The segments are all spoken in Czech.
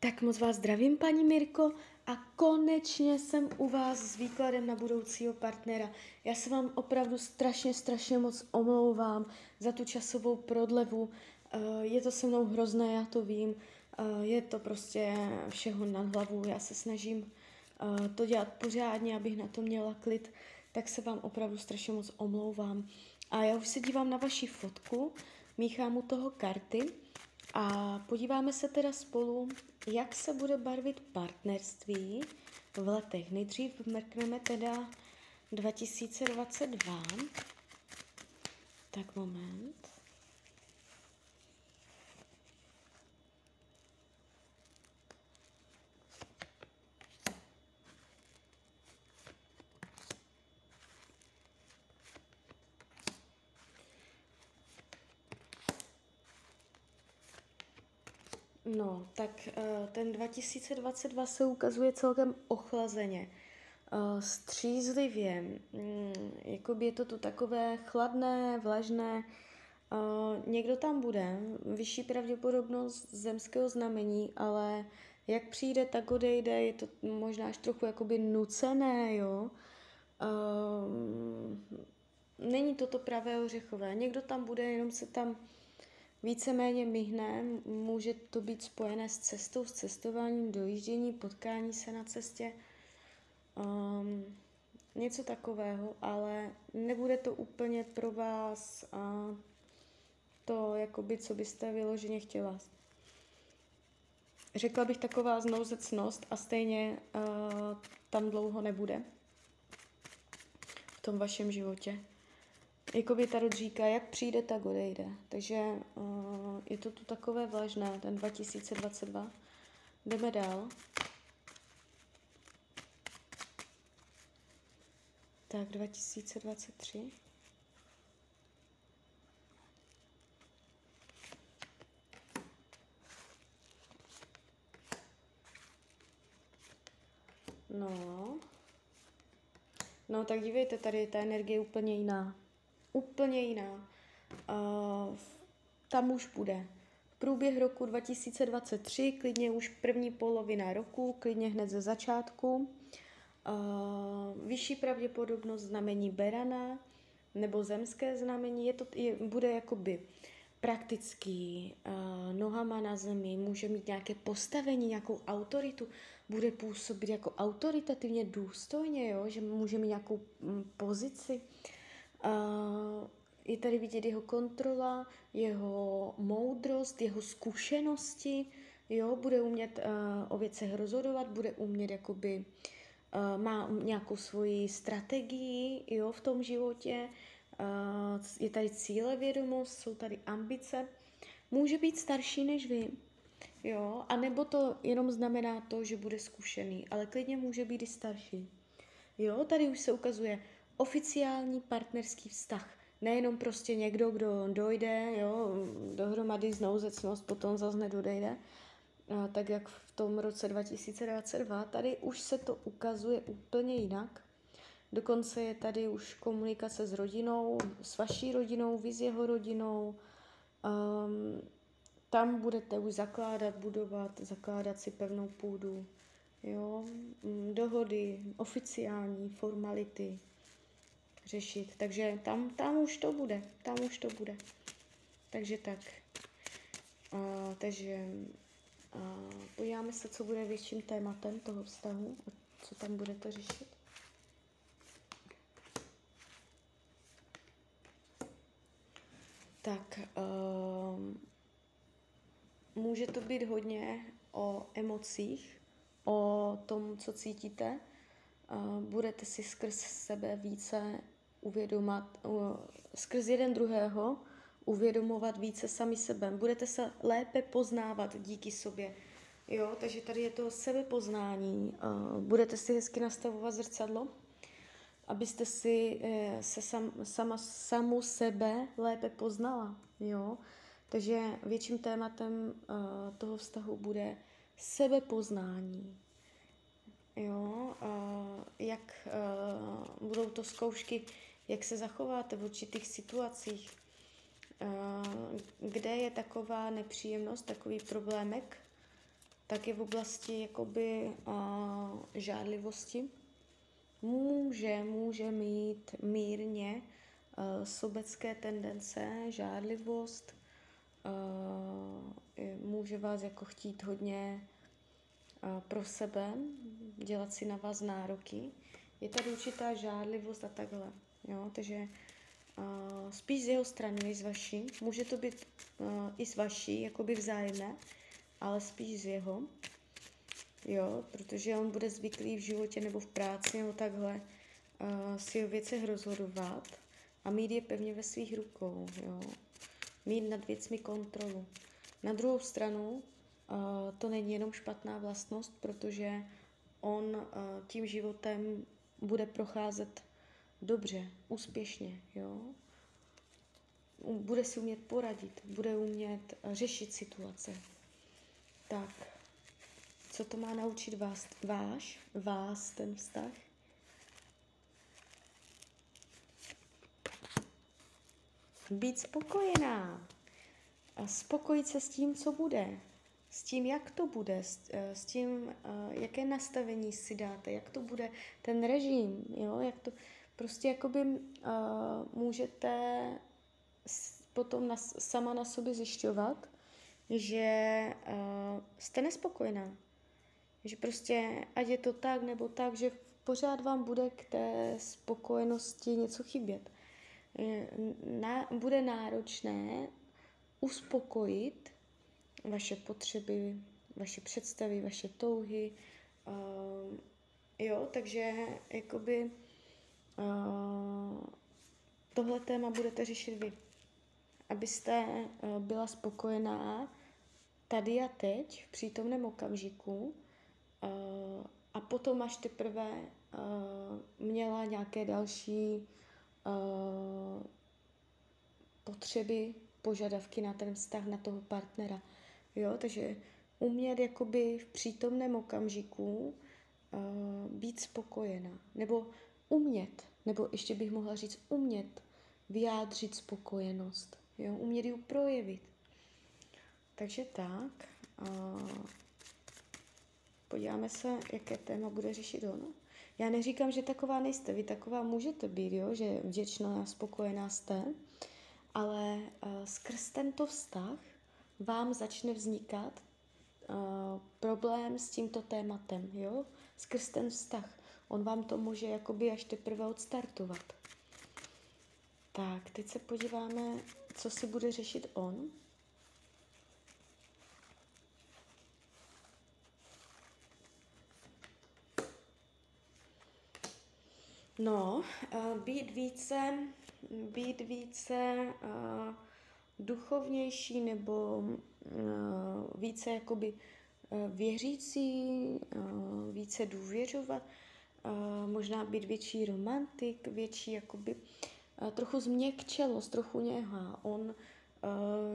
Tak moc vás zdravím, paní Mirko, a konečně jsem u vás s výkladem na budoucího partnera. Já se vám opravdu strašně moc omlouvám za tu časovou prodlevu. Je to se mnou hrozné, já to vím. Je to prostě všeho nad hlavu. Já se snažím to dělat pořádně, abych na to měla klid. Tak se vám opravdu strašně moc omlouvám. A já už se dívám na vaši fotku, míchám u toho karty. A podíváme se teda spolu, jak se bude barvit partnerství v letech. Nejdřív mrkneme teda 2022. Tak moment. No, tak ten 2022 se ukazuje celkem ochlazeně, střízlivě, jakoby je to tu takové chladné, vlažné, někdo tam bude, vyšší pravděpodobnost zemského znamení, ale jak přijde, tak odejde, je to možná až trochu jakoby nucené, jo. Není to to pravé ořechové, někdo tam bude, jenom se tam víceméně myhne, může to být spojené s cestou, s cestováním, dojíždění, potkání se na cestě, něco takového, ale nebude to úplně pro vás to, jakoby, co byste vyloženě chtěla. Řekla bych taková znouzecnost a stejně tam dlouho nebude v tom vašem životě. Jakoby tarot říká, jak přijde, tak odejde. Takže je to tu takové vlažné, ten 2022. Jdeme dál. Tak, 2023. No, tak dívejte, tady ta energie je úplně jiná. Úplně jiná. Tam už bude. V průběh roku 2023, klidně už první polovina roku, klidně hned ze začátku. Vyšší pravděpodobnost znamení berana nebo zemské znamení. Bude jakoby praktický, nohama na zemi, může mít nějaké postavení, nějakou autoritu, bude působit jako autoritativně, důstojně, jo? Že může mít nějakou pozici. Je tady vidět jeho kontrola, jeho moudrost, jeho zkušenosti, jo, bude umět o věcech rozhodovat, bude umět jakoby, má nějakou svoji strategii, jo, v tom životě, je tady cílevědomost, jsou tady ambice, může být starší než vy, jo, anebo to jenom znamená to, že bude zkušený, ale klidně může být i starší, jo, tady už se ukazuje oficiální partnerský vztah. Nejenom prostě někdo, kdo dojde, jo, dohromady znouzecnost, potom zase nedojde. Tak jak v tom roce 2022, tady už se to ukazuje úplně jinak. Dokonce je tady už komunikace s rodinou, s vaší rodinou, vy s jeho rodinou. Tam budete už zakládat, budovat, zakládat si pevnou půdu. Jo, dohody, oficiální formality řešit. Takže tam už to bude. Takže tak. Podíváme se, co bude větším tématem toho vztahu. Co tam budete řešit. Tak. Může to být hodně o emocích, o tom, co cítíte. Budete si skrz sebe více skrz jeden druhého uvědomovat více sami sebe. Budete se lépe poznávat díky sobě. Jo, takže tady je to sebepoznání. Budete si hezky nastavovat zrcadlo, abyste si samu sebe lépe poznala. Jo? Takže větším tématem toho vztahu bude sebepoznání. Jo, jak budou to zkoušky, jak se zachováte v určitých situacích, kde je taková nepříjemnost, takový problémek, tak je v oblasti jakoby žádlivosti. Může mít mírně sobecké tendence, žádlivost, může vás jako chtít hodně pro sebe, dělat si na vás nároky. Je tady určitá žádlivost a takhle. Jo? Takže spíš z jeho strany než z vaší. Může to být i z vaší, jakoby vzájemné, ale spíš z jeho. Jo? Protože on bude zvyklý v životě nebo v práci nebo takhle si o věcech rozhodovat a mít je pevně ve svých rukou. Jo? Mít nad věcmi kontrolu. Na druhou stranu to není jenom špatná vlastnost, protože on tím životem bude procházet dobře, úspěšně, jo. Bude si umět poradit, bude umět řešit situace. Tak, co to má naučit vás ten vztah? Být spokojená. A spokojit se s tím, co bude. S tím, jak to bude, s tím, jaké nastavení si dáte, jak to bude ten režim, jo, jak to, prostě jakoby můžete potom sama na sobě zjišťovat, že jste nespokojená, že prostě ať je to tak nebo tak, že pořád vám bude k té spokojenosti něco chybět. Bude náročné uspokojit vaše potřeby, vaše představy, vaše touhy. Jo, takže jakoby tohle téma budete řešit vy. Abyste byla spokojená tady a teď, v přítomném okamžiku a potom až teprve měla nějaké další potřeby, požadavky na ten vztah, na toho partnera. Jo, takže umět jakoby v přítomném okamžiku být spokojená. Nebo umět, nebo ještě bych mohla říct umět vyjádřit spokojenost. Jo, umět ji projevit. Takže tak. Podíváme se, jaké téma bude řešit ono. Já neříkám, že taková nejste. Vy taková můžete být, jo? Že vděčná, spokojená jste. Ale skrz tento vztah vám začne vznikat problém s tímto tématem, jo? Skrz ten vztah. On vám to může jakoby až teprve odstartovat. Tak, teď se podíváme, co si bude řešit on. No, být více duchovnější nebo více jakoby věřící, více důvěřovat, možná být větší romantik, větší jakoby trochu změkčelost, trochu něha. On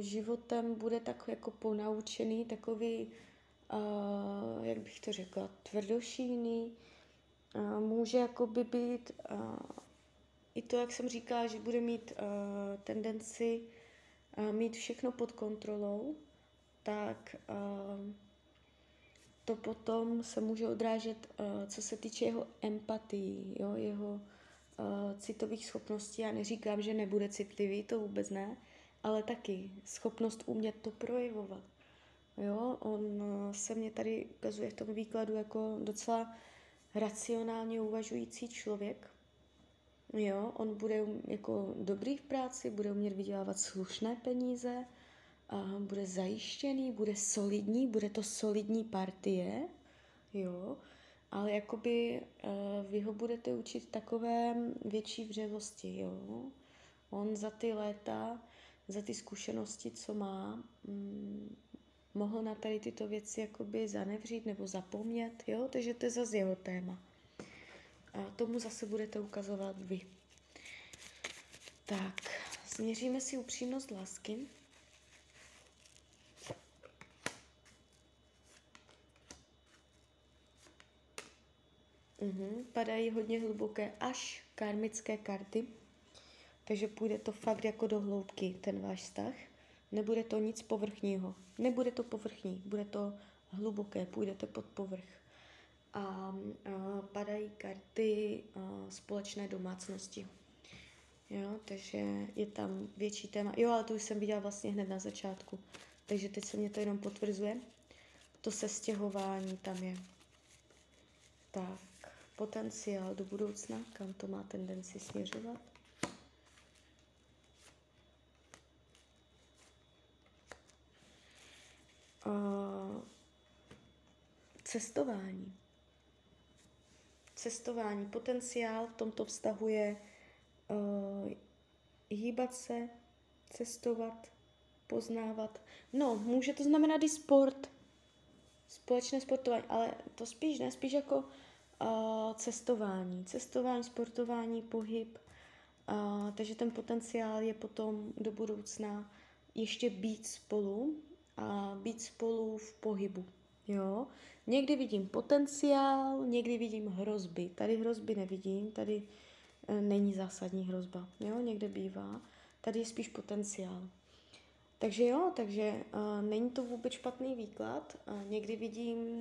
životem bude tak jako ponaučený, takový, jak bych to řekla, tvrdošíjný. Může jakoby být i to, jak jsem říkala, že bude mít tendenci mít všechno pod kontrolou, tak to potom se může odrážet, co se týče jeho empatii, jo? Jeho citových schopností. Já neříkám, že nebude citlivý, to vůbec ne, ale taky schopnost umět to projevovat. Jo? On se mě tady ukazuje v tom výkladu jako docela racionálně uvažující člověk. Jo, on bude jako dobrý v práci, bude umět vydělávat slušné peníze, bude zajištěný, bude solidní, bude to solidní partie, jo, ale jakoby vy ho budete učit takové větší vřevosti, jo. On za ty léta, za ty zkušenosti, co má, mohl na tady tyto věci jakoby zanevřít nebo zapomnět, jo, takže to je zase jeho téma. A tomu zase budete ukazovat vy. Tak, změříme si upřímnost lásky. Padají hodně hluboké až karmické karty, takže půjde to fakt jako do hloubky, ten váš vztah. Nebude to nic povrchního. Nebude to povrchní, bude to hluboké, půjdete pod povrch. A padají karty společné domácnosti. Jo, takže je tam větší téma. Jo, ale to už jsem viděla vlastně hned na začátku. Takže teď se mě to jenom potvrzuje. To sestěhování tam je. Tak, potenciál do budoucna, kam to má tendenci směřovat. Cestování. Cestování. Potenciál v tomto vztahu je hýbat se, cestovat, poznávat. No, může to znamenat i sport. Společné sportování, ale to spíš ne, spíš jako cestování. Cestování, sportování, pohyb. Takže ten potenciál je potom do budoucna ještě být spolu a být spolu v pohybu. Jo? Někdy vidím potenciál, někdy vidím hrozby. Tady hrozby nevidím, tady není zásadní hrozba. Jo? Někde bývá. Tady je spíš potenciál. Takže jo, takže není to vůbec špatný výklad. Někdy vidím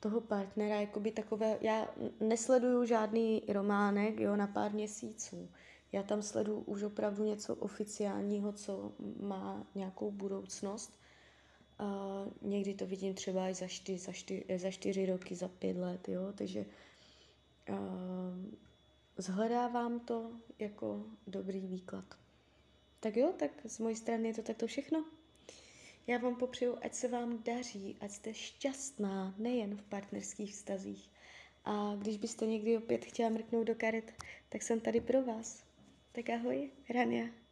toho partnera jakoby takové... Já nesleduju žádný románek, jo, na pár měsíců. Já tam sleduju už opravdu něco oficiálního, co má nějakou budoucnost. Někdy to vidím třeba i za čtyři roky, za 5 let, jo, takže zhledávám to jako dobrý výklad. Tak jo, tak z mojí strany je to takto všechno. Já vám popřeju, ať se vám daří, ať jste šťastná, nejen v partnerských vztazích. A když byste někdy opět chtěla mrknout do karet, tak jsem tady pro vás. Tak ahoj, Rania.